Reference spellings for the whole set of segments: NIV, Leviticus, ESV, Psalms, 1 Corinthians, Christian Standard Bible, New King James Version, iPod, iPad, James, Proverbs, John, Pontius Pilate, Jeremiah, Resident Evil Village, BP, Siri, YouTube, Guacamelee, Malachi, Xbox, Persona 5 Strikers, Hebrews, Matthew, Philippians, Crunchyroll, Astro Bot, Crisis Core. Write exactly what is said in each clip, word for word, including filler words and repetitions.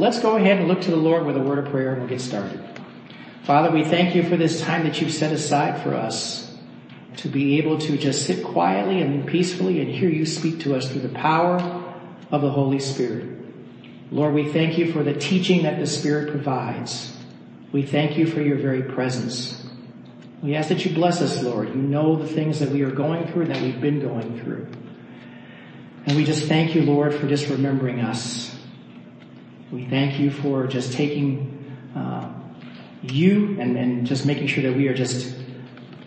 let's go ahead and look to the Lord with a word of prayer, and we'll get started. Father, we thank you for this time that you've set aside for us to be able to just sit quietly and peacefully and hear you speak to us through the power of the Holy Spirit. Lord, we thank you for the teaching that the Spirit provides. We thank you for your very presence. We ask that you bless us, Lord. You know the things that we are going through and that we've been going through. And we just thank you, Lord, for just remembering us. We thank you for just taking uh, you and, and just making sure that we are just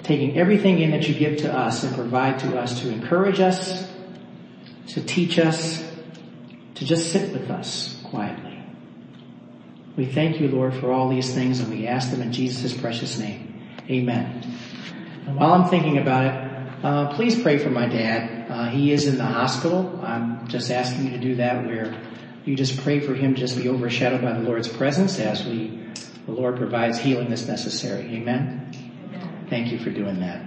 taking everything in that you give to us and provide to us to encourage us, to teach us, to just sit with us quietly. We thank you, Lord, for all these things, and we ask them in Jesus' precious name. Amen. And while I'm thinking about it, uh, please pray for my dad. Uh, he is in the hospital. I'm just asking you to do that, where you just pray for him to just be overshadowed by the Lord's presence as we, the Lord provides healing that's necessary. Amen? Amen. Thank you for doing that.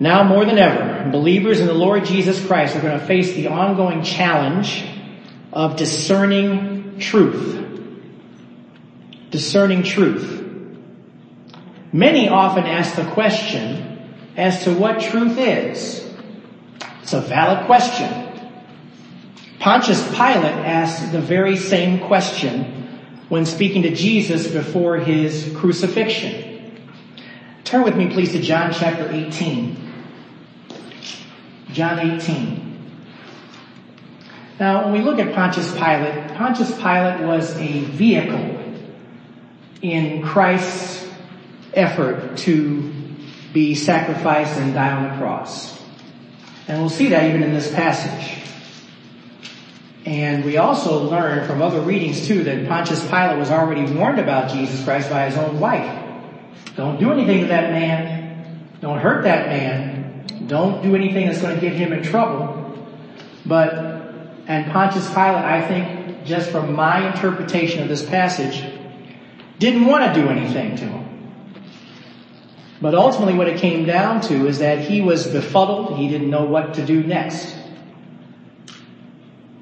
Now more than ever, believers in the Lord Jesus Christ are going to face the ongoing challenge of discerning truth. Discerning truth. Many often ask the question as to what truth is. It's a valid question. Pontius Pilate asked the very same question when speaking to Jesus before his crucifixion. Turn with me, please, to John chapter eighteen. John eighteen. Now, when we look at Pontius Pilate, Pontius Pilate was a vehicle in Christ's effort to be sacrificed and die on the cross. And we'll see that even in this passage. And we also learn from other readings, too, that Pontius Pilate was already warned about Jesus Christ by his own wife. Don't do anything to that man. Don't hurt that man. Don't do anything that's going to get him in trouble. But, and Pontius Pilate, I think, just from my interpretation of this passage, didn't want to do anything to him. But ultimately what it came down to is that he was befuddled. He didn't know what to do next.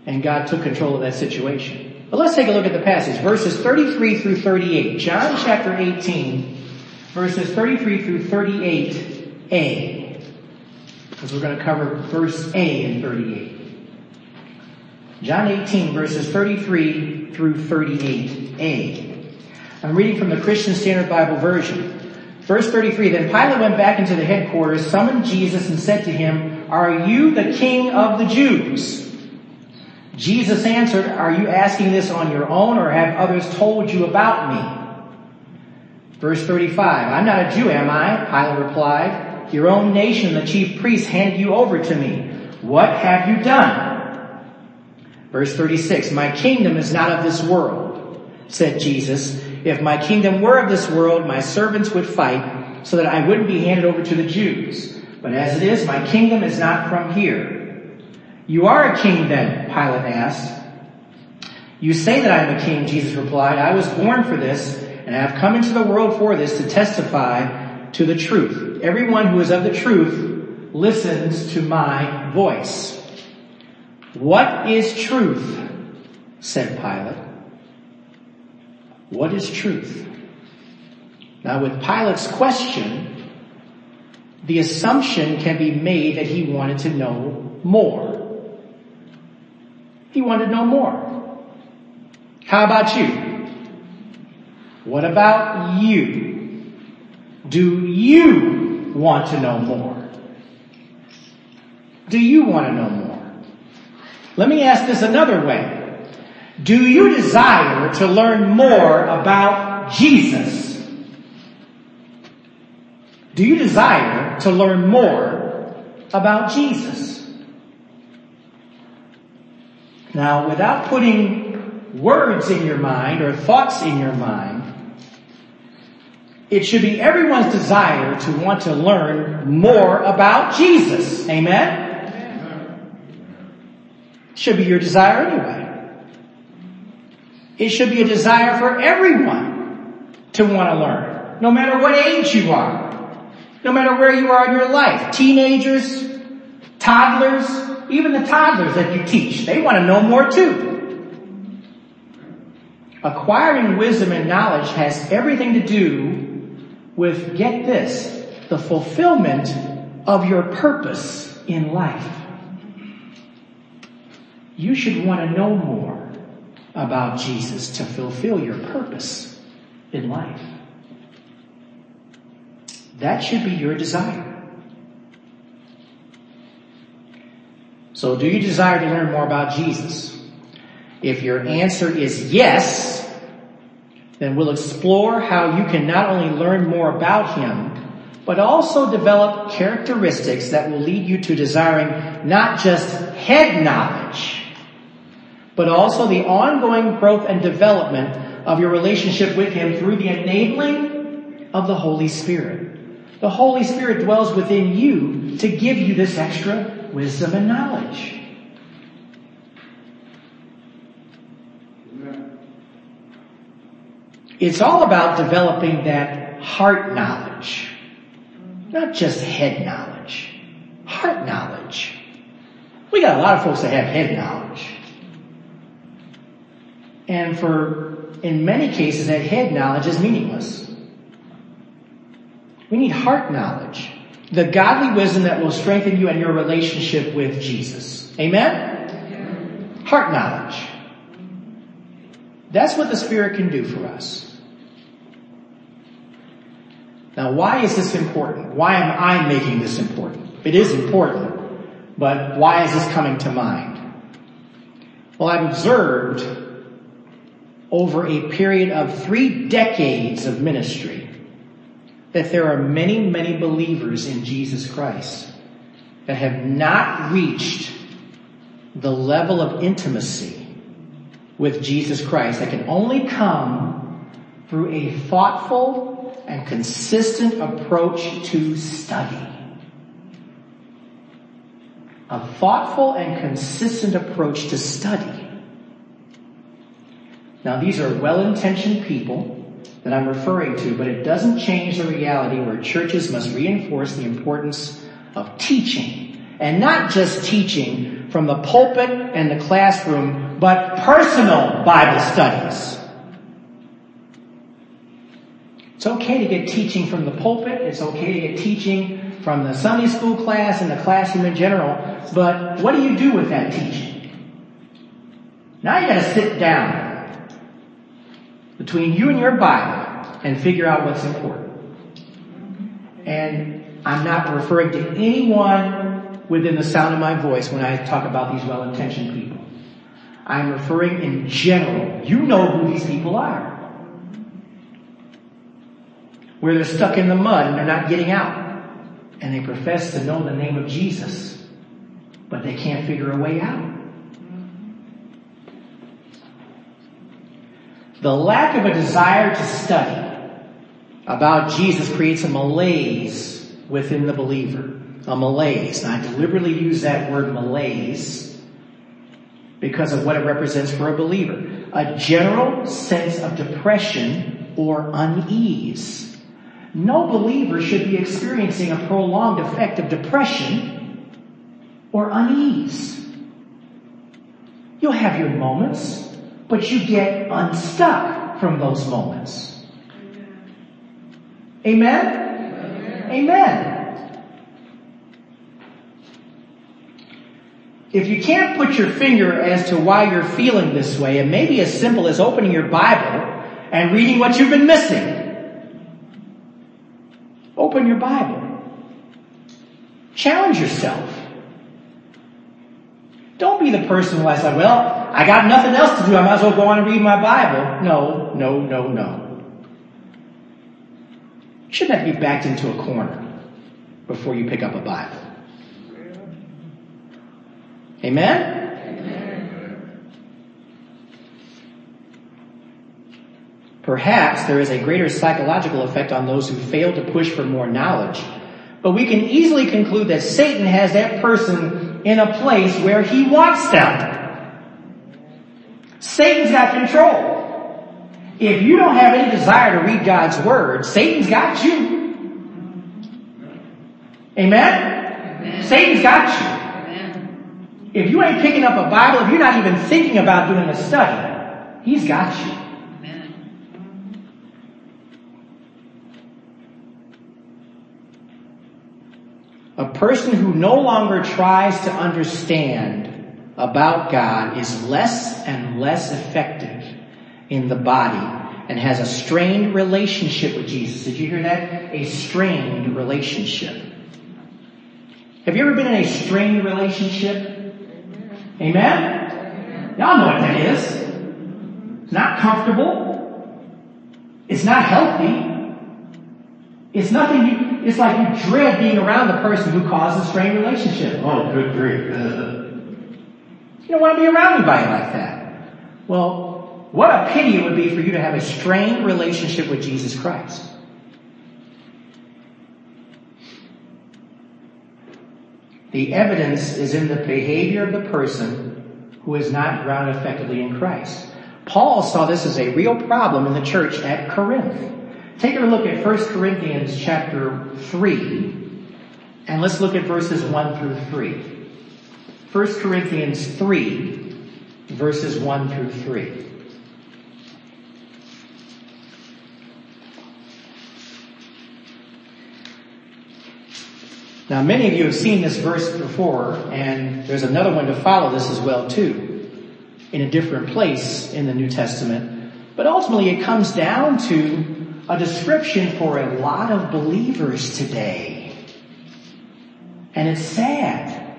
And God took control of that situation. But let's take a look at the passage. Verses thirty-three through thirty-eight. John chapter eighteen. Verses thirty-three through thirty-eight A, because we're going to cover verse A in thirty-eight. John eighteen, verses thirty-three through thirty-eight A. I'm reading from the Christian Standard Bible Version. Verse thirty-three, then Pilate went back into the headquarters, summoned Jesus, and said to him, "Are you the king of the Jews?" Jesus answered, "Are you asking this on your own, or have others told you about me?" Verse thirty-five, "I'm not a Jew, am I?" Pilate replied. "Your own nation, the chief priests, handed you over to me. What have you done?" Verse thirty-six, "My kingdom is not of this world," said Jesus. "If my kingdom were of this world, my servants would fight so that I wouldn't be handed over to the Jews. But as it is, my kingdom is not from here." "You are a king then?" Pilate asked. "You say that I am a king," Jesus replied. "I was born for this, and I have come into the world for this, to testify to the truth. Everyone who is of the truth listens to my voice." "What is truth?" said Pilate. What is truth? Now, with Pilate's question, the assumption can be made that he wanted to know more. He wanted to know more. How about you? What about you? Do you want to know more? Do you want to know more? Let me ask this another way. Do you desire to learn more about Jesus? Do you desire to learn more about Jesus? Now, without putting words in your mind or thoughts in your mind, it should be everyone's desire to want to learn more about Jesus. Amen? Should be your desire anyway. It should be a desire for everyone to want to learn, no matter what age you are, no matter where you are in your life. Teenagers, toddlers, even the toddlers that you teach, they want to know more too. Acquiring wisdom and knowledge has everything to do with, get this, the fulfillment of your purpose in life. You should want to know more about Jesus to fulfill your purpose in life. That should be your desire. So do you desire to learn more about Jesus? If your answer is yes, then we'll explore how you can not only learn more about him, but also develop characteristics that will lead you to desiring not just head knowledge, but also the ongoing growth and development of your relationship with him through the enabling of the Holy Spirit. The Holy Spirit dwells within you to give you this extra wisdom and knowledge. It's all about developing that heart knowledge, not just head knowledge, heart knowledge. We got a lot of folks that have head knowledge. And for, in many cases, that head knowledge is meaningless. We need heart knowledge, the godly wisdom that will strengthen you and your relationship with Jesus. Amen? Yeah. Heart knowledge. That's what the Spirit can do for us. Now, why is this important? Why am I making this important? It is important, but why is this coming to mind? Well, I've observed over a period of three decades of ministry that there are many, many believers in Jesus Christ that have not reached the level of intimacy with Jesus Christ that can only come through a thoughtful and consistent approach to study. A thoughtful and consistent approach to study. Now, these are well-intentioned people that I'm referring to, but it doesn't change the reality where churches must reinforce the importance of teaching, and not just teaching from the pulpit and the classroom, but personal Bible studies. It's okay to get teaching from the pulpit. It's okay to get teaching from the Sunday school class and the classroom in general. But what do you do with that teaching? Now you gotta sit down between you and your Bible and figure out what's important. And I'm not referring to anyone within the sound of my voice when I talk about these well-intentioned people. I'm referring in general. You know who these people are. Where they're stuck in the mud and they're not getting out. And they profess to know the name of Jesus, but they can't figure a way out. The lack of a desire to study about Jesus creates a malaise within the believer. A malaise. And I deliberately use that word malaise because of what it represents for a believer. A general sense of depression or unease. No believer should be experiencing a prolonged effect of depression or unease. You'll have your moments, but you get unstuck from those moments. Amen? Amen. Amen. If you can't put your finger as to why you're feeling this way, it may be as simple as opening your Bible and reading what you've been missing. Open your Bible. Challenge yourself. Don't be the person who is like, well, I got nothing else to do. I might as well go on and read my Bible. No, no, no, no. You shouldn't have to be backed into a corner before you pick up a Bible. Amen? Perhaps there is a greater psychological effect on those who fail to push for more knowledge. But we can easily conclude that Satan has that person in a place where he wants them. Satan's got control. If you don't have any desire to read God's Word, Satan's got you. Amen? Amen. Satan's got you. Amen. If you ain't picking up a Bible, if you're not even thinking about doing a study, he's got you. A person who no longer tries to understand about God is less and less effective in the body and has a strained relationship with Jesus. Did you hear that? A strained relationship. Have you ever been in a strained relationship? Amen? Y'all know what that is. It's not comfortable. It's not healthy. It's nothing you, it's like you dread being around the person who caused a strained relationship. Oh, good grief. You don't want to be around anybody like that. Well, what a pity it would be for you to have a strained relationship with Jesus Christ. The evidence is in the behavior of the person who is not grounded effectively in Christ. Paul saw this as a real problem in the church at Corinth. Take a look at First Corinthians chapter three, and let's look at verses one through three. First Corinthians three, verses one through three. Now, many of you have seen this verse before, and there's another one to follow this as well, too, in a different place in the New Testament. But ultimately, it comes down to a description for a lot of believers today. And it's sad,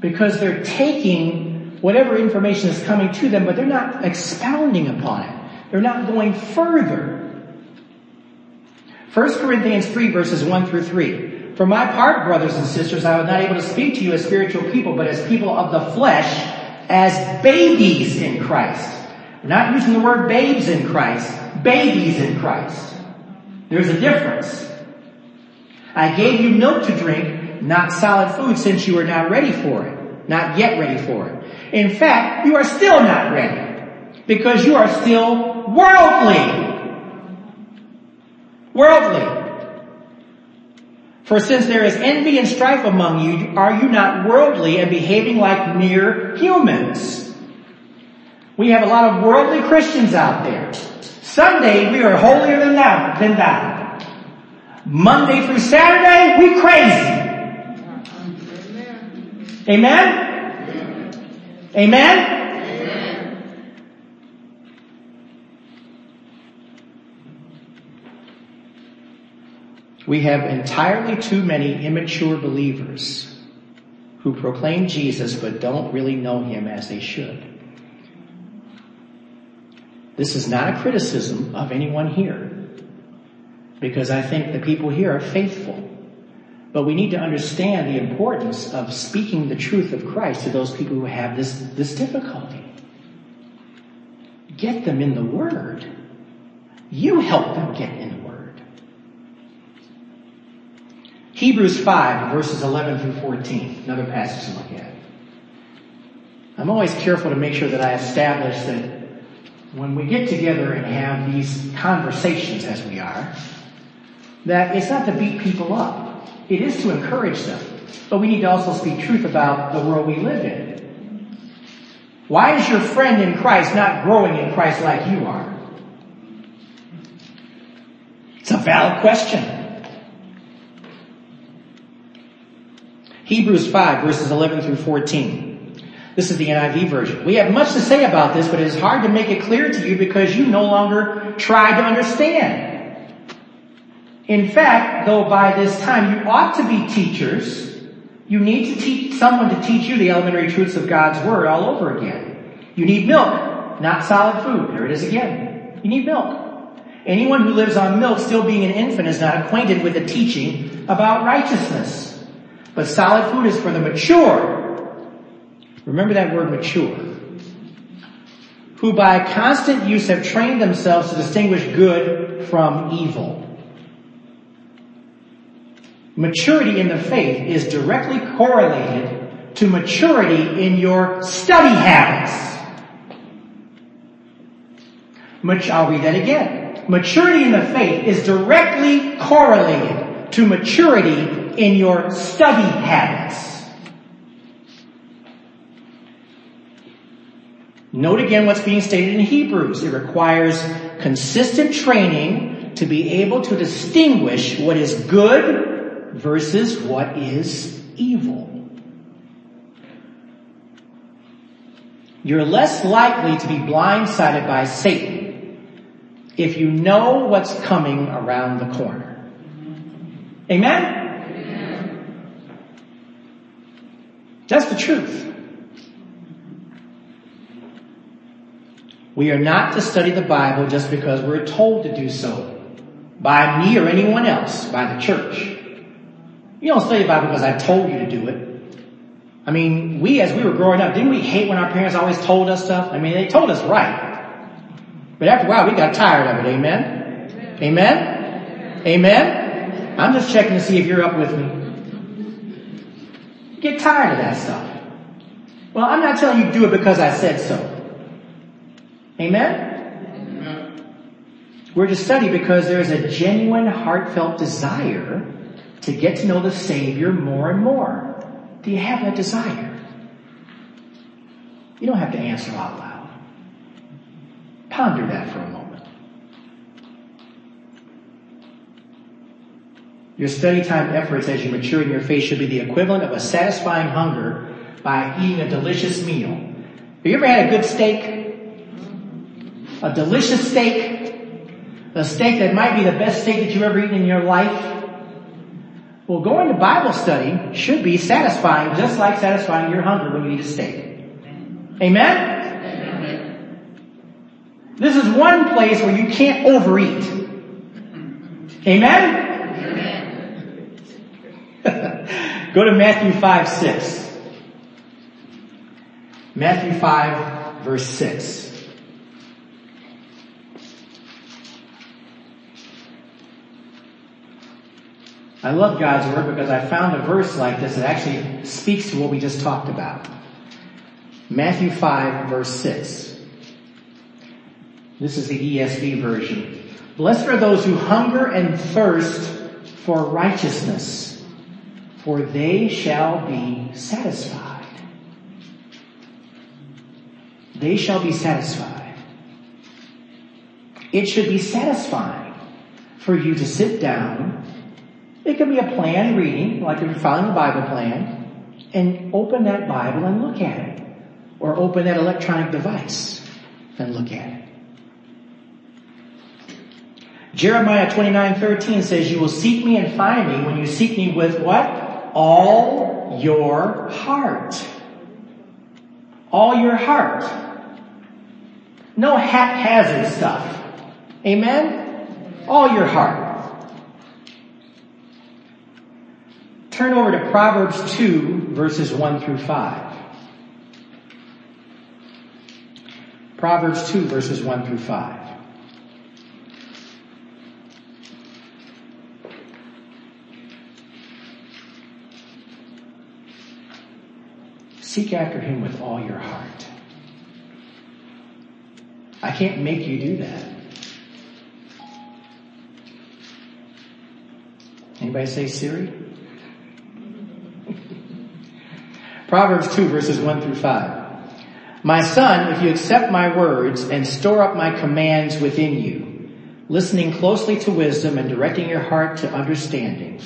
because they're taking whatever information is coming to them, but they're not expounding upon it. They're not going further. First Corinthians three, verses one through three. For my part, brothers and sisters, I was not able to speak to you as spiritual people, but as people of the flesh, as babies in Christ. We're not using the word babes in Christ, babies in Christ. There's a difference. I gave you milk to drink, not solid food, since you are not ready for it. Not yet ready for it. In fact, you are still not ready, because you are still worldly. Worldly. For since there is envy and strife among you, are you not worldly and behaving like mere humans? We have a lot of worldly Christians out there. Sunday, we are holier than thou. Than thou. Monday through Saturday, we crazy. Amen? Amen? We have entirely too many immature believers who proclaim Jesus but don't really know him as they should. This is not a criticism of anyone here, because I think the people here are faithful. But we need to understand the importance of speaking the truth of Christ to those people who have this, this difficulty. Get them in the Word. You help them get in the Word. Hebrews five, verses eleven through fourteen. Another passage to look at. I'm always careful to make sure that I establish that when we get together and have these conversations, as we are, that it's not to beat people up. It is to encourage them. But we need to also speak truth about the world we live in. Why is your friend in Christ not growing in Christ like you are? It's a valid question. Hebrews five, verses eleven through fourteen. This is the N I V version. We have much to say about this, but it is hard to make it clear to you because you no longer try to understand. In fact, though by this time you ought to be teachers, you need to teach someone to teach you the elementary truths of God's Word all over again. You need milk, not solid food. There it is again. You need milk. Anyone who lives on milk, still being an infant, is not acquainted with the teaching about righteousness. But solid food is for the mature. Remember that word mature. Who by constant use have trained themselves to distinguish good from evil. Maturity in the faith is directly correlated to maturity in your study habits. I'll read that again. Maturity in the faith is directly correlated to maturity in your study habits. Note again what's being stated in Hebrews. It requires consistent training to be able to distinguish what is good, versus what is evil. You're less likely to be blindsided by Satan if you know what's coming around the corner. Amen? Amen. That's the truth. We are not to study the Bible just because we're told to do so by me or anyone else, by the church. You don't study the Bible because I told you to do it. I mean, we, as we were growing up, didn't we hate when our parents always told us stuff? I mean, they told us right. But after a while, we got tired of it. Amen? Amen? Amen? I'm just checking to see if you're up with me. Get tired of that stuff. Well, I'm not telling you to do it because I said so. Amen? Amen? We're to study because there is a genuine, heartfelt desire to get to know the Savior more and more. Do you have that desire? You don't have to answer out loud. Ponder that for a moment. Your study time efforts as you mature in your faith should be the equivalent of a satisfying hunger by eating a delicious meal. Have you ever had a good steak? A delicious steak, a steak that might be the best steak that you've ever eaten in your life. Well, going to Bible study should be satisfying, just like satisfying your hunger when you eat a steak. Amen? Amen. This is one place where you can't overeat. Amen? Amen. Go to Matthew five, six. Matthew five, verse six. I love God's Word because I found a verse like this that actually speaks to what we just talked about. Matthew five, verse six. This is the E S V version. Blessed are those who hunger and thirst for righteousness, for they shall be satisfied. They shall be satisfied. It should be satisfying for you to sit down. It could be a planned reading, like if you're following a Bible plan, and open that Bible and look at it. Or open that electronic device and look at it. Jeremiah twenty-nine, thirteen says, you will seek me and find me when you seek me with what? All your heart. All your heart. No haphazard stuff. Amen? All your heart. Turn over to Proverbs two, verses one through five. Proverbs two, verses one through five. Seek after him with all your heart. I can't make you do that. Anybody say Siri? Proverbs two, verses one through five. My son, if you accept my words and store up my commands within you, listening closely to wisdom and directing your heart to understanding.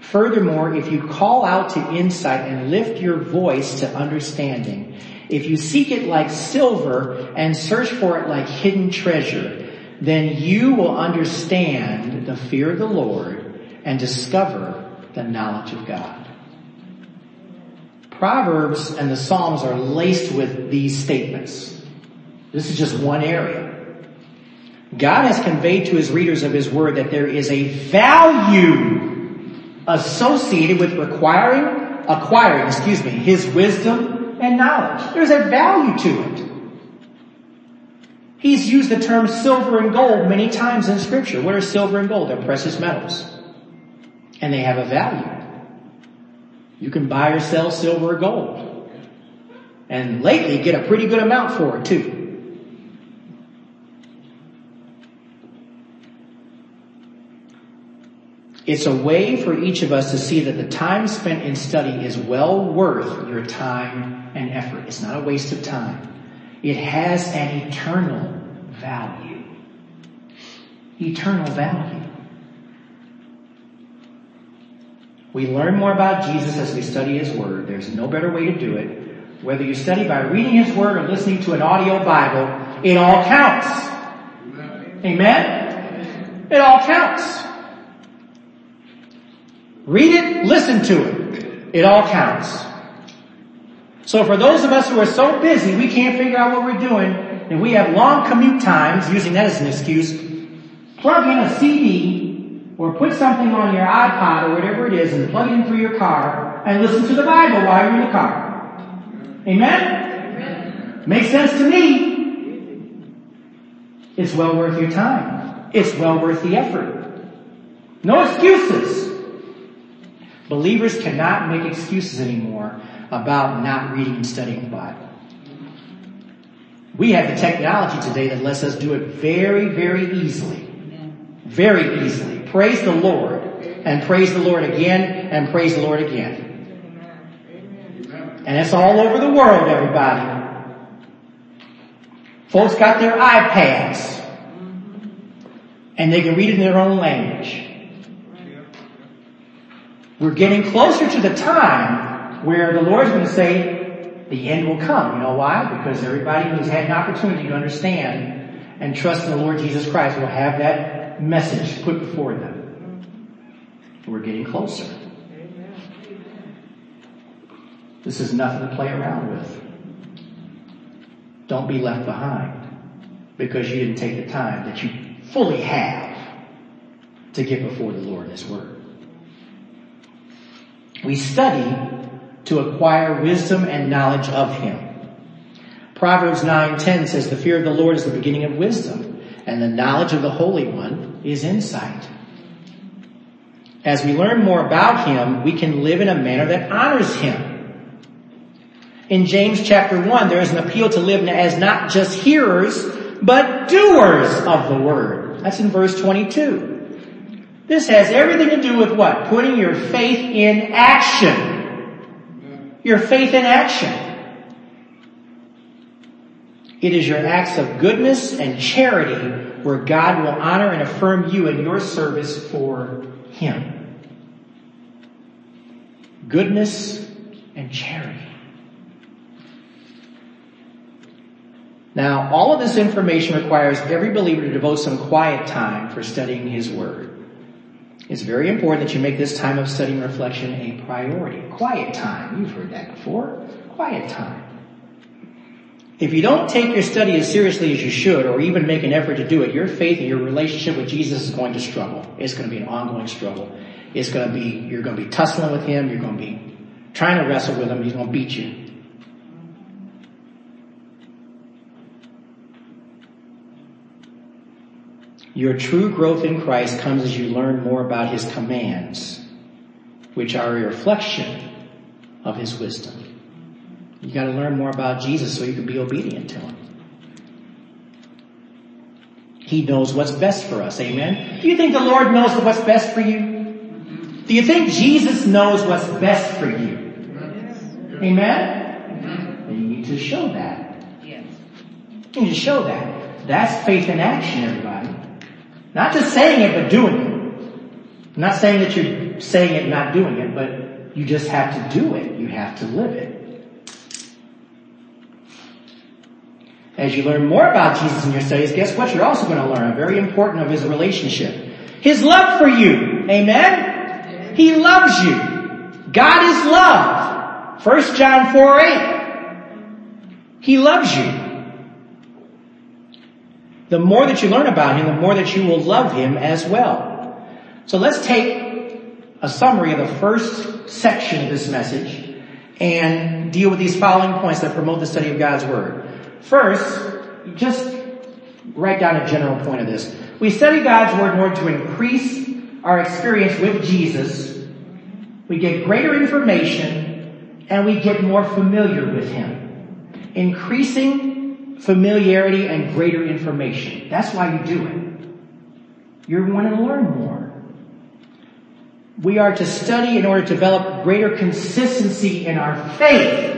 Furthermore, if you call out to insight and lift your voice to understanding, if you seek it like silver and search for it like hidden treasure, then you will understand the fear of the Lord and discover the knowledge of God. Proverbs and the Psalms are laced with these statements. This is just one area. God has conveyed to his readers of his word that there is a value associated with requiring, acquiring, excuse me, his wisdom and knowledge. There's a value to it. He's used the term silver and gold many times in Scripture. What are silver and gold? They're precious metals. And they have a value. You can buy or sell silver or gold. And lately get a pretty good amount for it too. It's a way for each of us to see that the time spent in study is well worth your time and effort. It's not a waste of time. It has an eternal value. Eternal value. We learn more about Jesus as we study His Word. There's no better way to do it. Whether you study by reading His Word or listening to an audio Bible, it all counts. Amen? Amen. It all counts. Read it, listen to it. It all counts. So for those of us who are so busy we can't figure out what we're doing, and we have long commute times, using that as an excuse, plug in a C D or put something on your iPod or whatever it is and plug it in through your car and listen to the Bible while you're in the car. Amen? Amen. Makes sense to me. It's well worth your time. It's well worth the effort. No excuses. Believers cannot make excuses anymore about not reading and studying the Bible. We have the technology today that lets us do it very, very easily. Very easily. Praise the Lord. And praise the Lord again. And praise the Lord again. And it's all over the world, everybody. Folks got their iPads. And they can read it in their own language. We're getting closer to the time where the Lord's going to say, the end will come. You know why? Because everybody who's had an opportunity to understand and trust in the Lord Jesus Christ will have that message put before them. We're getting closer. This is nothing to play around with. Don't be left behind because you didn't take the time that you fully have to get before the Lord His Word. We study to acquire wisdom and knowledge of Him. Proverbs nine ten says, the fear of the Lord is the beginning of wisdom, and the knowledge of the Holy One is insight. As we learn more about Him, we can live in a manner that honors Him. In James chapter one, there is an appeal to live as not just hearers, but doers of the Word. That's in verse twenty-two. This has everything to do with what? Putting your faith in action. Your faith in action. It is your acts of goodness and charity where God will honor and affirm you in your service for Him. Goodness and charity. Now, all of this information requires every believer to devote some quiet time for studying His Word. It's very important that you make this time of study and reflection a priority. Quiet time. You've heard that before. Quiet time. If you don't take your study as seriously as you should, or even make an effort to do it, your faith and your relationship with Jesus is going to struggle. It's going to be an ongoing struggle. It's going to be, you're going to be tussling with Him. You're going to be trying to wrestle with Him. He's going to beat you. Your true growth in Christ comes as you learn more about His commands, which are a reflection of His wisdom. You gotta learn more about Jesus so you can be obedient to Him. He knows what's best for us, amen? Do you think the Lord knows what's best for you? Do you think Jesus knows what's best for you? Amen? And you need to show that. You need to show that. That's faith in action, everybody. Not just saying it, but doing it. I'm not saying that you're saying it and not doing it, but you just have to do it. You have to live it. As you learn more about Jesus in your studies, guess what? You're also going to learn a very important of His relationship. His love for you. Amen? He loves you. God is love. First John four eight. He loves you. The more that you learn about Him, the more that you will love Him as well. So let's take a summary of the first section of this message and deal with these following points that promote the study of God's Word. First, just write down a general point of this. We study God's Word in order to increase our experience with Jesus. We get greater information and we get more familiar with Him. Increasing familiarity and greater information. That's why you do it. You're wanting to learn more. We are to study in order to develop greater consistency in our faith,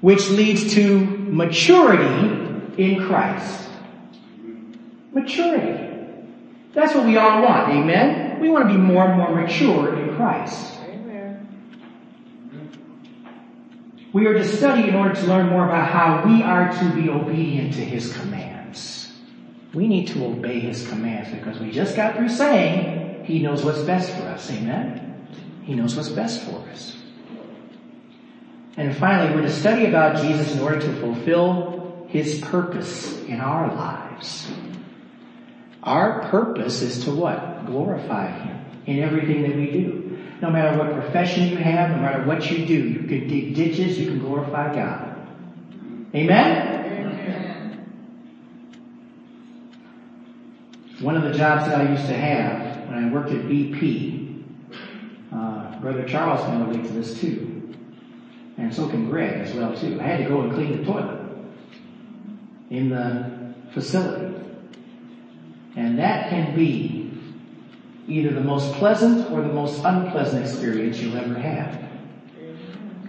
which leads to maturity in Christ. Maturity. That's what we all want. Amen? We want to be more and more mature in Christ. We are to study in order to learn more about how we are to be obedient to His commands. We need to obey His commands because we just got through saying He knows what's best for us. Amen? He knows what's best for us. And finally, we're to study about Jesus in order to fulfill His purpose in our lives. Our purpose is to what? Glorify Him in everything that we do. No matter what profession you have, no matter what you do, you can dig ditches, you can glorify God. Amen? Amen? One of the jobs that I used to have when I worked at B P, uh, Brother Charles can relate to this too, and so can Greg as well too. I had to go and clean the toilet in the facility. And that can be either the most pleasant or the most unpleasant experience you'll ever have. Amen?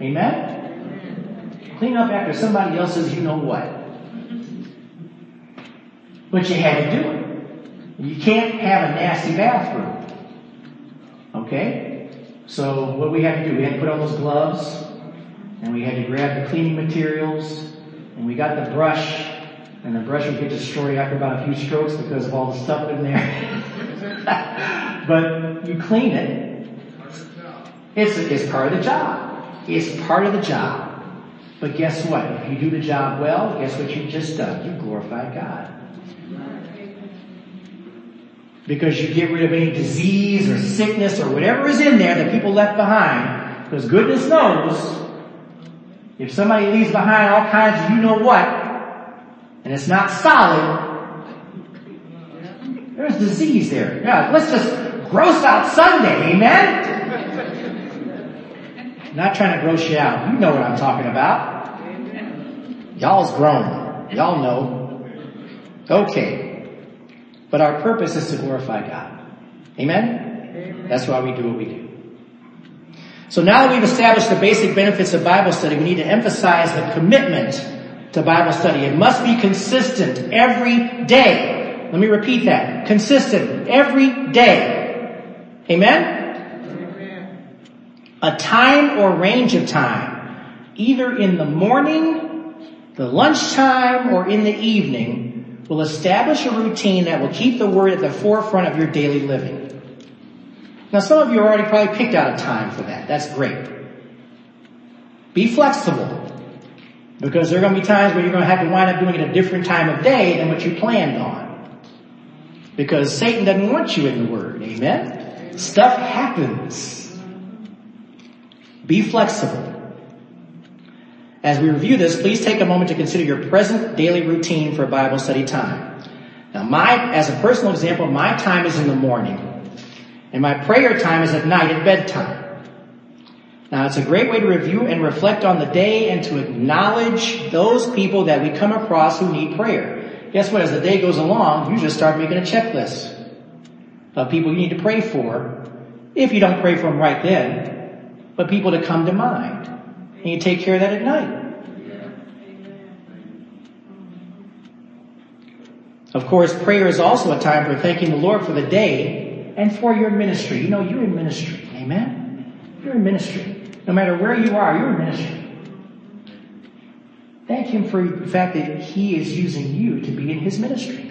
Amen. Clean up after somebody else's you know what. But you had to do it. You can't have a nasty bathroom. Okay? So what we had to do, we had to put on those gloves, and we had to grab the cleaning materials, and we got the brush, and the brush would get destroyed after about a few strokes because of all the stuff in there. But you clean it. It's, it's part of the job. It's part of the job. But guess what? If you do the job well, guess what you've just done? You glorify God. Because you get rid of any disease or sickness or whatever is in there that people left behind. Because goodness knows, if somebody leaves behind all kinds of you know what, and it's not solid, there's disease there. Yeah, let's just gross out Sunday, amen? I'm not trying to gross you out. You know what I'm talking about. Y'all's grown. Y'all know. Okay. But our purpose is to glorify God. Amen? Amen? That's why we do what we do. So now that we've established the basic benefits of Bible study, we need to emphasize the commitment to Bible study. It must be consistent every day. Let me repeat that. Consistent every day. Amen? Amen? A time or range of time, either in the morning, the lunchtime, or in the evening, will establish a routine that will keep the Word at the forefront of your daily living. Now, some of you already probably picked out a time for that. That's great. Be flexible, because there are going to be times where you're going to have to wind up doing it a different time of day than what you planned on. Because Satan doesn't want you in the Word, amen? Stuff happens. Be flexible. As we review this, please take a moment to consider your present daily routine for Bible study time. Now, my, as a personal example, my time is in the morning. And my prayer time is at night at bedtime. Now, it's a great way to review and reflect on the day and to acknowledge those people that we come across who need prayer. Guess what? As the day goes along, you just start making a checklist of people you need to pray for. If you don't pray for them right then, but people to come to mind. And you take care of that at night. Of course, prayer is also a time for thanking the Lord for the day and for your ministry. You know, you're in ministry. Amen? You're in ministry. No matter where you are, you're in ministry. Thank Him for the fact that He is using you to be in His ministry.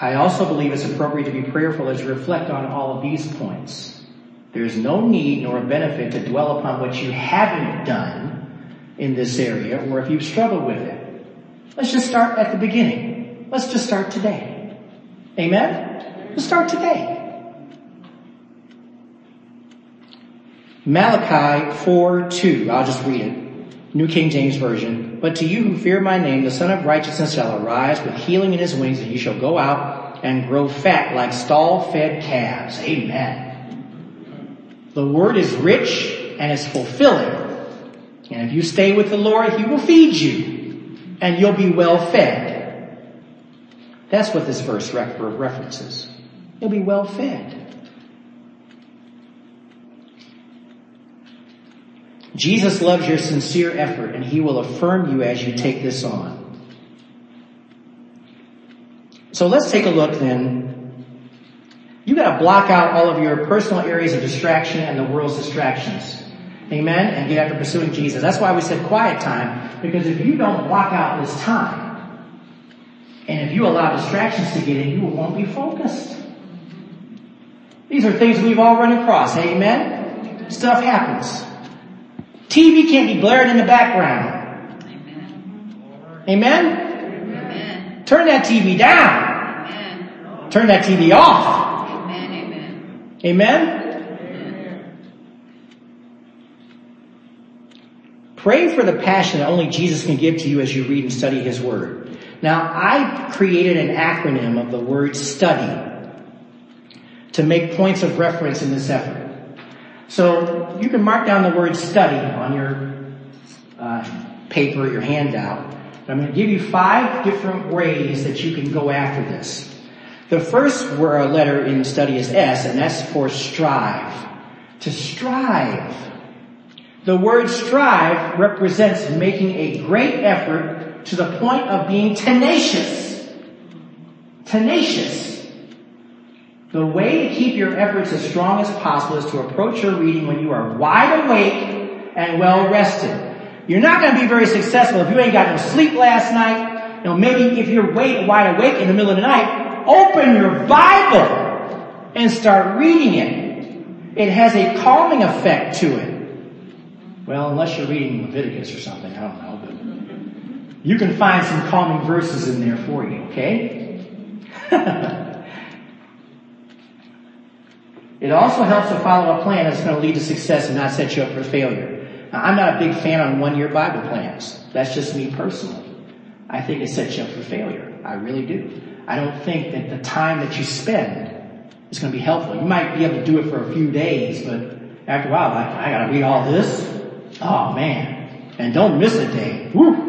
I also believe it's appropriate to be prayerful as you reflect on all of these points. There is no need nor benefit to dwell upon what you haven't done in this area or if you've struggled with it. Let's just start at the beginning. Let's just start today. Amen? Let's start today. Malachi four two. I'll just read it. New King James Version. But to you who fear my name, the Son of Righteousness shall arise with healing in His wings, and you shall go out and grow fat like stall-fed calves. Amen. The Word is rich and it's fulfilling. And if you stay with the Lord, He will feed you, and you'll be well fed. That's what this verse references. You'll be well fed. Jesus loves your sincere effort, and He will affirm you as you take this on. So let's take a look then. You got to block out all of your personal areas of distraction and the world's distractions. Amen? And get after pursuing Jesus. That's why we said quiet time, because if you don't block out this time, and if you allow distractions to get in, you won't be focused. These are things we've all run across. Amen? Amen. Stuff happens. T V can't be blared in the background. Amen? Amen? Amen. Turn that T V down. Amen. Turn that T V off. Amen? Amen? Amen? Amen. Pray for the passion that only Jesus can give to you as you read and study His Word. Now, I created an acronym of the word study to make points of reference in this effort. So you can mark down the word study on your uh, paper, your handout. I'm going to give you five different ways that you can go after this. The first word letter in study is S, and that's for strive. To strive. The word strive represents making a great effort to the point of being tenacious. Tenacious. The way to keep your efforts as strong as possible is to approach your reading when you are wide awake and well rested. You're not going to be very successful if you ain't got no sleep last night. You know, maybe if you're wide awake in the middle of the night, open your Bible and start reading it. It has a calming effect to it. Well, unless you're reading Leviticus or something, I don't know. You can find some calming verses in there for you, okay? It also helps to follow a plan that's going to lead to success and not set you up for failure. Now, I'm not a big fan on one-year Bible plans. That's just me personally. I think it sets you up for failure. I really do. I don't think that the time that you spend is going to be helpful. You might be able to do it for a few days, but after a while, I, I got to read all this? Oh, man. And don't miss a day. Woo!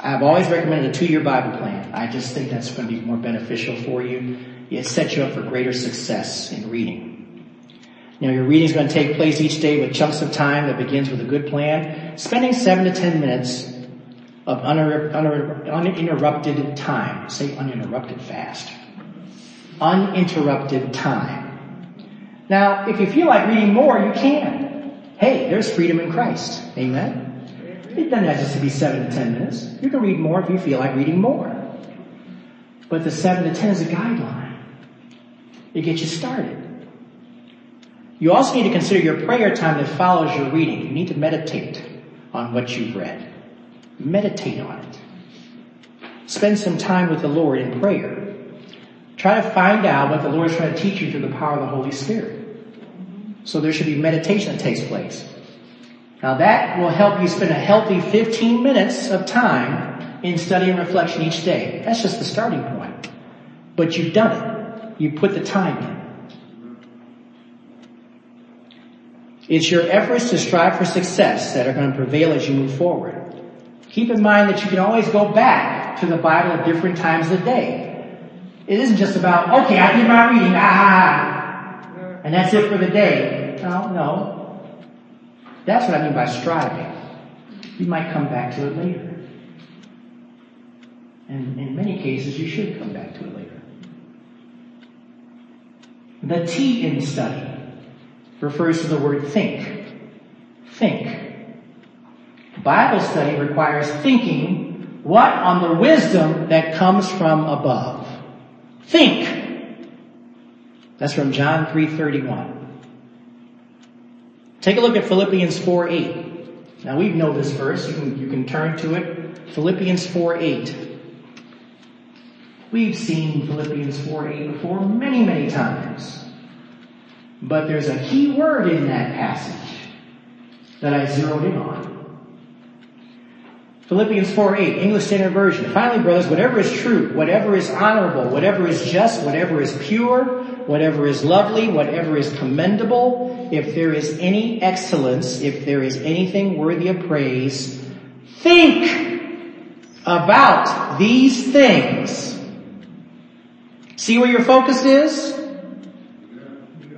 I've always recommended a two-year Bible plan. I just think that's going to be more beneficial for you. It sets you up for greater success in reading. You know, your reading is going to take place each day with chunks of time that begins with a good plan. Spending seven to ten minutes of uninter- uninter- uninterrupted time. Say uninterrupted fast. Uninterrupted time. Now, if you feel like reading more, you can. Hey, there's freedom in Christ. Amen? It doesn't have just to be seven to ten minutes. You can read more if you feel like reading more. But the seven to ten is a guideline. It gets you started. You also need to consider your prayer time that follows your reading. You need to meditate on what you've read. Meditate on it. Spend some time with the Lord in prayer. Try to find out what the Lord is trying to teach you through the power of the Holy Spirit. So there should be meditation that takes place. Now that will help you spend a healthy fifteen minutes of time in study and reflection each day. That's just the starting point. But you've done it. You put the time in. It's your efforts to strive for success that are going to prevail as you move forward. Keep in mind that you can always go back to the Bible at different times of the day. It isn't just about, okay, I did my reading, ah, and that's it for the day. No, no. That's what I mean by striving. You might come back to it later. And in many cases, you should come back to it later. The T in study refers to the word think. Think. Bible study requires thinking what on the wisdom that comes from above. Think. That's from John three thirty-one. Take a look at Philippians four eight. Now we know this verse. You can, you can turn to it. Philippians four eight. We've seen Philippians four eight before many, many times. But there's a key word in that passage that I zeroed in on. Philippians four eight, English Standard Version. Finally, brothers, whatever is true, whatever is honorable, whatever is just, whatever is pure, whatever is lovely, whatever is commendable, if there is any excellence, if there is anything worthy of praise, think about these things. See where your focus is?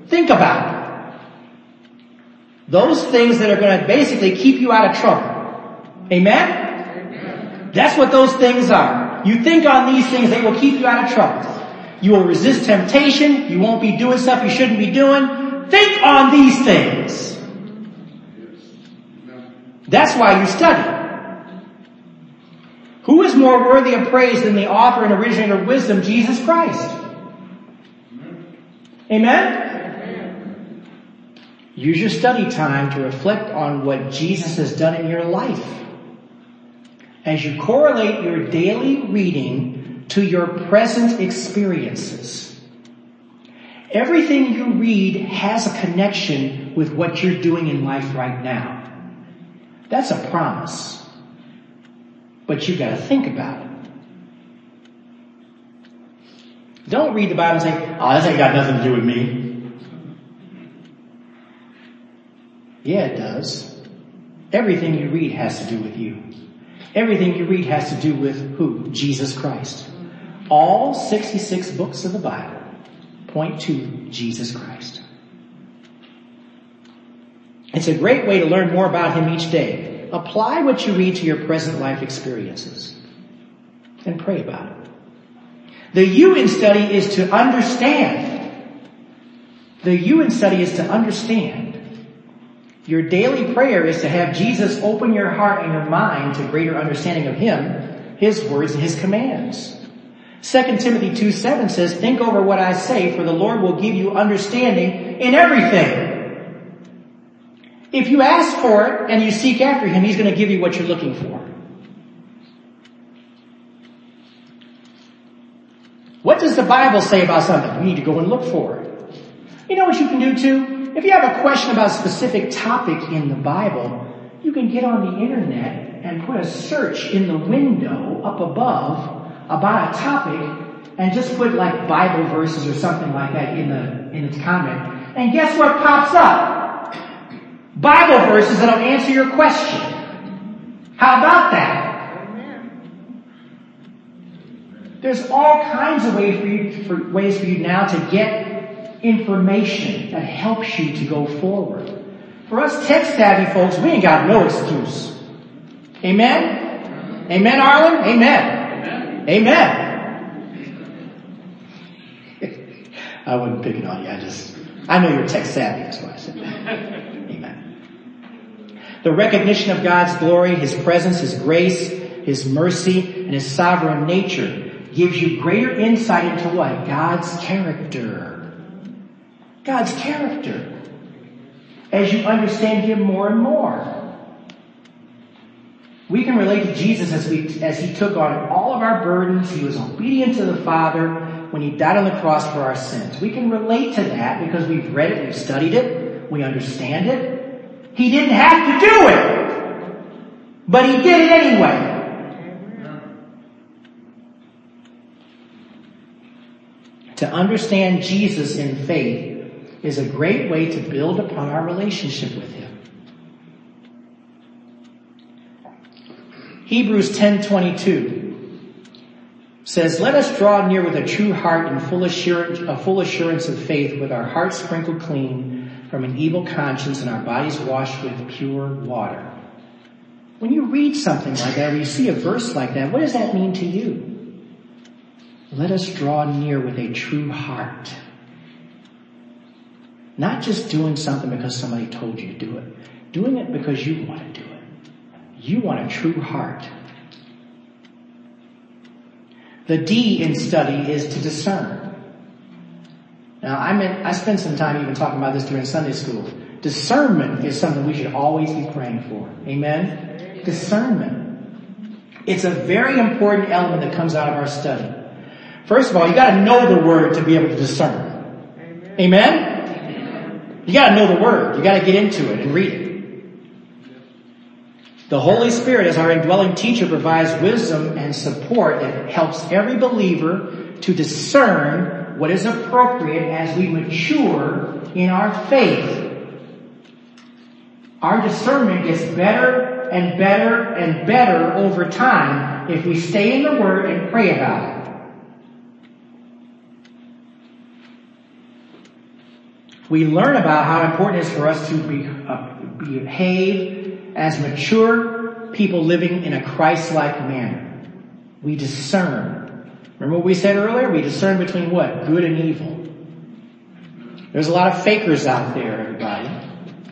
Think about it. Those things that are going to basically keep you out of trouble. Amen? That's what those things are. You think on these things that will keep you out of trouble. You will resist temptation. You won't be doing stuff you shouldn't be doing. Think on these things. That's why you study. Who is more worthy of praise than the author and originator of wisdom, Jesus Christ? Amen? Use your study time to reflect on what Jesus has done in your life. As you correlate your daily reading to your present experiences. Everything you read has a connection with what you're doing in life right now. That's a promise. But you've got to think about it. Don't read the Bible and say, oh, this ain't got nothing to do with me. Yeah, it does. Everything you read has to do with you. Everything you read has to do with who? Jesus Christ. All sixty-six books of the Bible point to Jesus Christ. It's a great way to learn more about Him each day. Apply what you read to your present life experiences and pray about it. The U in study is to understand. The U in study is to understand. Your daily prayer is to have Jesus open your heart and your mind to greater understanding of Him, His words, and His commands. Second Timothy two seven says, think over what I say, for the Lord will give you understanding in everything. If you ask for it and you seek after Him, He's going to give you what you're looking for. What does the Bible say about something? You need to go and look for it. You know what you can do too? If you have a question about a specific topic in the Bible, you can get on the internet and put a search in the window up above about a topic and just put like Bible verses or something like that in the, in the comment. And guess what pops up? Bible verses that'll answer your question. How about that? Amen. There's all kinds of ways for you, for ways for you now to get information that helps you to go forward. For us tech-savvy folks, we ain't got no excuse. Amen? Amen, Arlen? Amen. Amen. Amen. I wasn't picking on you. I just, I know you're tech-savvy. That's why I said that. The recognition of God's glory, His presence, His grace, His mercy, and His sovereign nature gives you greater insight into what? God's character. God's character. As you understand Him more and more. We can relate to Jesus as we, as He took on all of our burdens. He was obedient to the Father when He died on the cross for our sins. We can relate to that because we've read it, we've studied it, we understand it. He didn't have to do it, but He did it anyway. To understand Jesus in faith is a great way to build upon our relationship with Him. Hebrews ten twenty-two says, let us draw near with a true heart and full assurance, a full assurance of faith, with our hearts sprinkled clean from an evil conscience and our bodies washed with pure water. When you read something like that, or you see a verse like that, what does that mean to you? Let us draw near with a true heart. Not just doing something because somebody told you to do it. Doing it because you want to do it. You want a true heart. The D in study is to discern. Now, I meant, I spent some time even talking about this during Sunday school. Discernment is something we should always be praying for. Amen? Discernment. It's a very important element that comes out of our study. First of all, you gotta know the Word to be able to discern. Amen? Amen? You gotta know the Word. You gotta get into it and read it. The Holy Spirit, as our indwelling teacher, provides wisdom and support that helps every believer to discern what is appropriate as we mature in our faith. Our discernment gets better and better and better over time if we stay in the Word and pray about it. We learn about how important it is for us to be, uh, behave as mature people living in a Christ-like manner. We discern. Remember what we said earlier? We discern between what? Good and evil. There's a lot of fakers out there, everybody.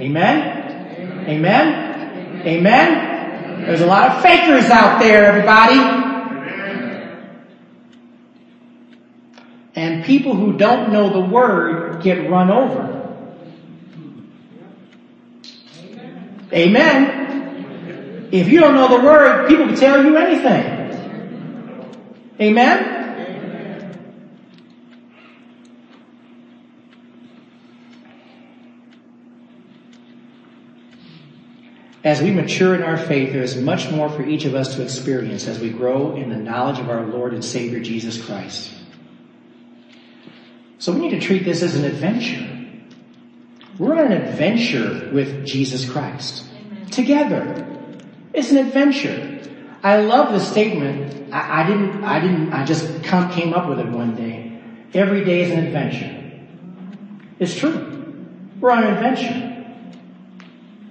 Amen? Amen? Amen? Amen? There's a lot of fakers out there, everybody. And people who don't know the word get run over. Amen. If you don't know the word, people can tell you anything. Amen. As we mature in our faith, there is much more for each of us to experience as we grow in the knowledge of our Lord and Savior Jesus Christ. So we need to treat this as an adventure. We're on an adventure with Jesus Christ. Amen. Together. It's an adventure. I love the statement. I, I didn't, I didn't, I just come, came up with it one day. Every day is an adventure. It's true. We're on an adventure.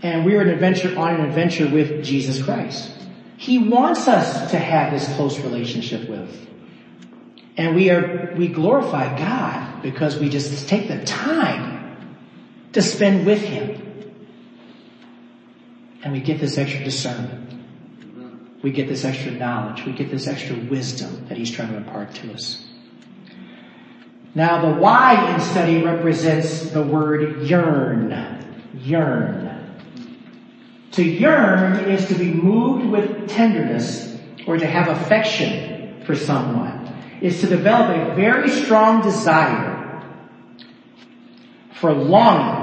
And we're an adventure on an adventure with Jesus Christ. He wants us to have this close relationship with. And we are, we glorify God because we just take the time to spend with Him. And we get this extra discernment. We get this extra knowledge. We get this extra wisdom that He's trying to impart to us. Now the Y in study represents the word yearn. Yearn. To yearn is to be moved with tenderness or to have affection for someone. Is to develop a very strong desire for longing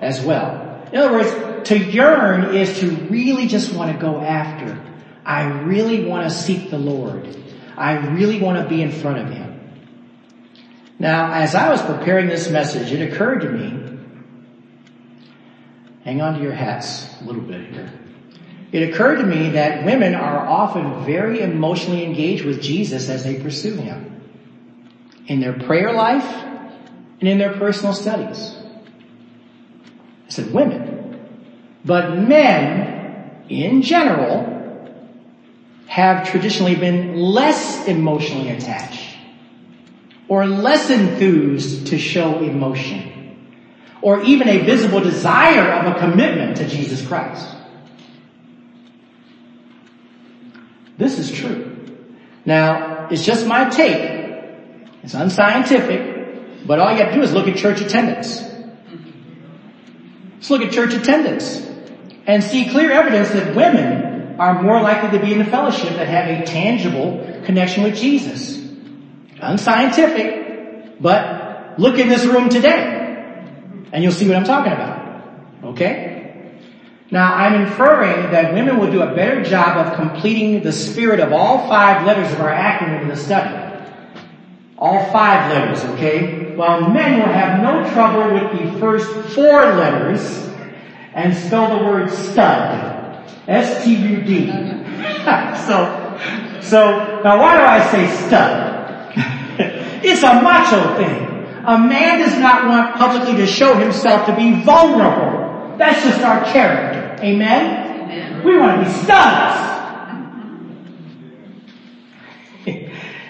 as well. In other words, to yearn is to really just want to go after. I really want to seek the Lord. I really want to be in front of Him. Now, as I was preparing this message, it occurred to me, hang on to your hats a little bit here. It occurred to me that women are often very emotionally engaged with Jesus as they pursue Him. In their prayer life and in their personal studies. I said women. But men, in general, have traditionally been less emotionally attached. Or less enthused to show emotion. Or even a visible desire of a commitment to Jesus Christ. This is true. Now, it's just my take. It's unscientific, but all you have to do is look at church attendance. Let's look at church attendance and see clear evidence that women are more likely to be in the fellowship that have a tangible connection with Jesus. Unscientific, but look in this room today and you'll see what I'm talking about. Okay? Now, I'm inferring that women will do a better job of completing the spirit of all five letters of our acronym in the study. All five letters, okay? While men will have no trouble with the first four letters and spell the word stud. S T U D. so, so, now why do I say stud? It's a macho thing. A man does not want publicly to show himself to be vulnerable. That's just our character. Amen? Amen? We want to be studs.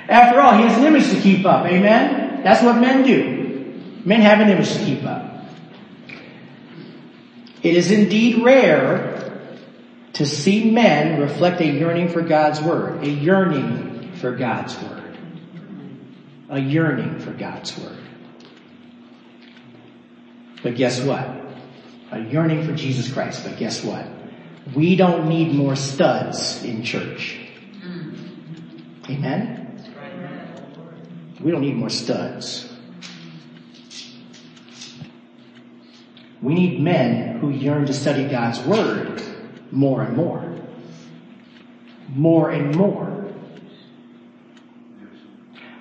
After all, He has an image to keep up. Amen? That's what men do. Men have an image to keep up. It is indeed rare to see men reflect a yearning for God's Word. A yearning for God's Word. A yearning for God's Word. But guess what? A yearning for Jesus Christ. But guess what? We don't need more studs in church. Amen? We don't need more studs. We need men who yearn to study God's Word more and more. More and more.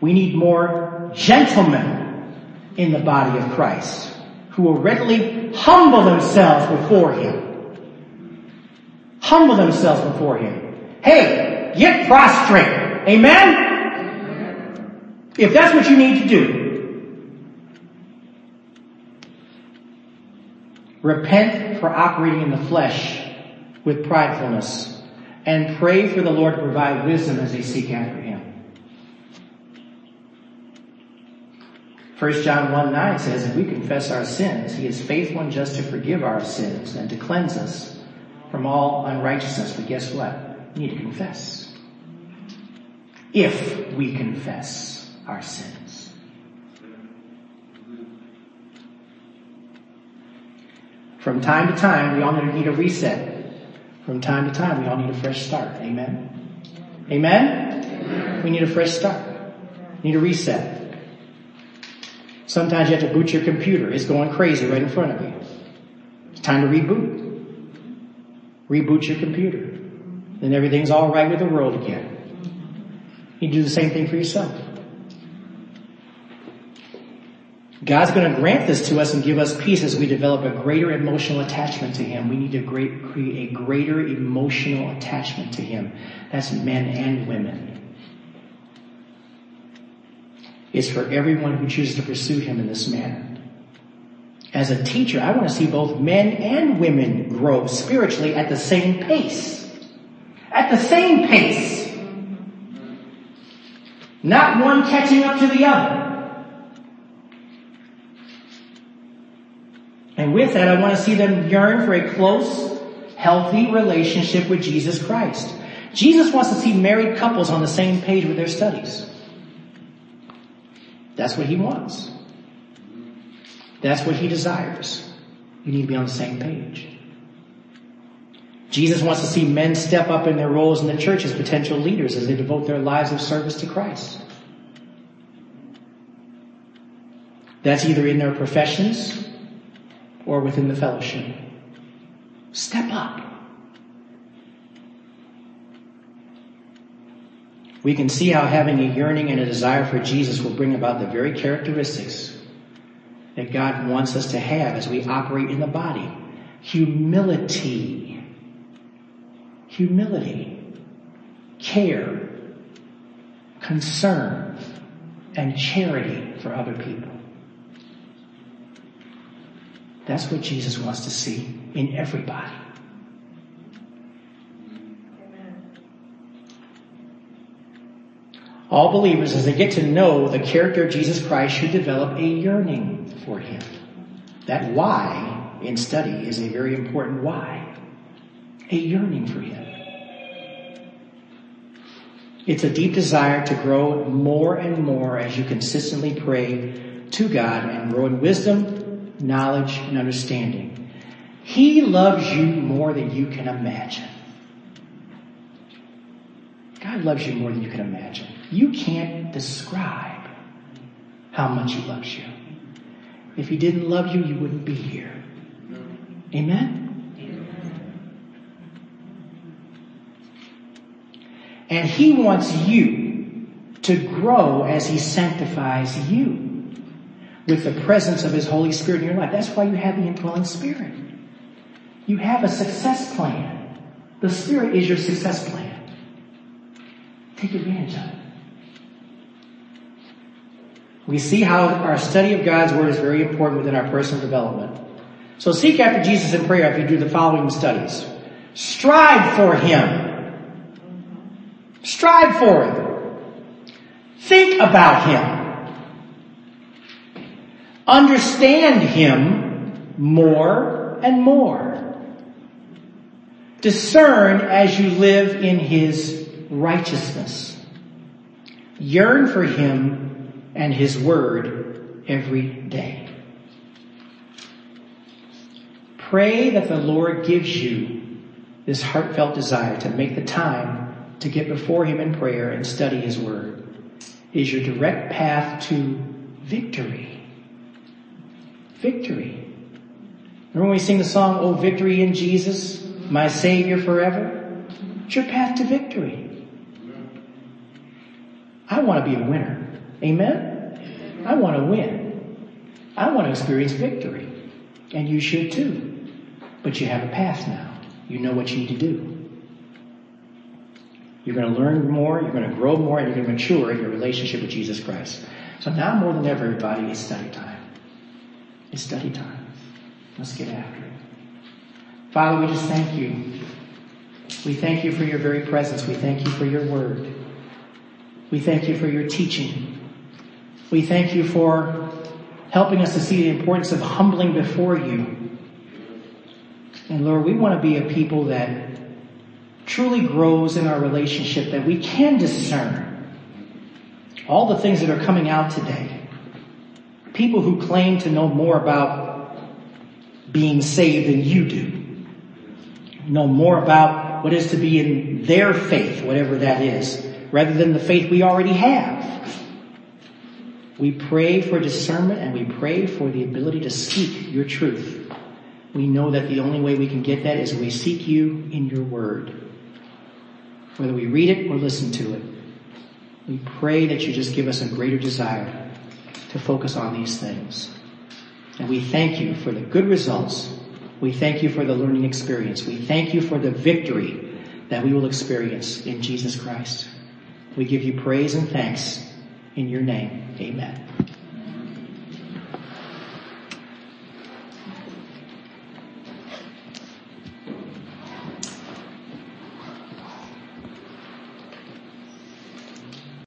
We need more gentlemen in the body of Christ who will readily humble themselves before Him. Humble themselves before Him. Hey, get prostrate. Amen? If that's what you need to do. Repent for operating in the flesh with pridefulness and pray for the Lord to provide wisdom as they seek after him. First John one nine says, if we confess our sins, he is faithful and just to forgive our sins and to cleanse us from all unrighteousness. But guess what? We need to confess. If we confess our sins. From time to time, we all need a reset. From time to time, we all need a fresh start. Amen? Amen? We need a fresh start. We need a reset. Sometimes you have to boot your computer. It's going crazy right in front of you. It's time to reboot. Reboot your computer. Then everything's all right with the world again. You do the same thing for yourself. God's going to grant this to us and give us peace as we develop a greater emotional attachment to him. We need to create a greater emotional attachment to him. That's men and women. Is for everyone who chooses to pursue him in this manner. As a teacher, I want to see both men and women grow spiritually at the same pace. At the same pace. Not one catching up to the other. And with that, I want to see them yearn for a close, healthy relationship with Jesus Christ. Jesus wants to see married couples on the same page with their studies. That's what he wants. That's what he desires. You need to be on the same page. Jesus wants to see men step up in their roles in the church as potential leaders as they devote their lives of service to Christ. That's either in their professions or within the fellowship. Step up. We can see how having a yearning and a desire for Jesus will bring about the very characteristics that God wants us to have as we operate in the body. Humility. Humility. Care. Concern. And charity for other people. That's what Jesus wants to see in everybody. All believers, as they get to know the character of Jesus Christ, should develop a yearning for him. That why in study is a very important why. A yearning for him. It's a deep desire to grow more and more as you consistently pray to God and grow in wisdom, knowledge, and understanding. He loves you more than you can imagine. God loves you more than you can imagine. You can't describe how much he loves you. If he didn't love you, you wouldn't be here. Amen? Amen. And he wants you to grow as he sanctifies you with the presence of his Holy Spirit in your life. That's why you have the indwelling Spirit. You have a success plan. The Spirit is your success plan. Take advantage of it. We see how our study of God's Word is very important within our personal development. So seek after Jesus in prayer if you do the following studies. Strive for him. Strive for it. Think about him. Understand him more and more. Discern as you live in his righteousness. Yearn for him and his word every day. Pray that the Lord gives you this heartfelt desire to make the time to get before him in prayer and study his word. It is your direct path to victory. Victory. Remember when we sing the song, "Oh, victory in Jesus, my Savior forever"? It's your path to victory. I want to be a winner. Amen? I want to win. I want to experience victory. And you should too. But you have a path now. You know what you need to do. You're going to learn more, you're going to grow more, and you're going to mature in your relationship with Jesus Chrisst. So now more than ever, everybody, it's study time. It's study time. Let's get after it. Father, we just thank you We thank you for your very presence. We thank you for your word. We thank you for your teaching. We thank you for helping us to see the importance of humbling before you. And Lord, we want to be a people that truly grows in our relationship, that we can discern all the things that are coming out today. People who claim to know more about being saved than you do, know more about what is to be in their faith, whatever that is, rather than the faith we already have. We pray for discernment, and we pray for the ability to seek your truth. We know that the only way we can get that is we seek you in your word, whether we read it or listen to it. We pray that you just give us a greater desire to focus on these things. And we thank you for the good results. We thank you for the learning experience. We thank you for the victory that we will experience in Jesus Christ. We give you praise and thanks in your name. Amen.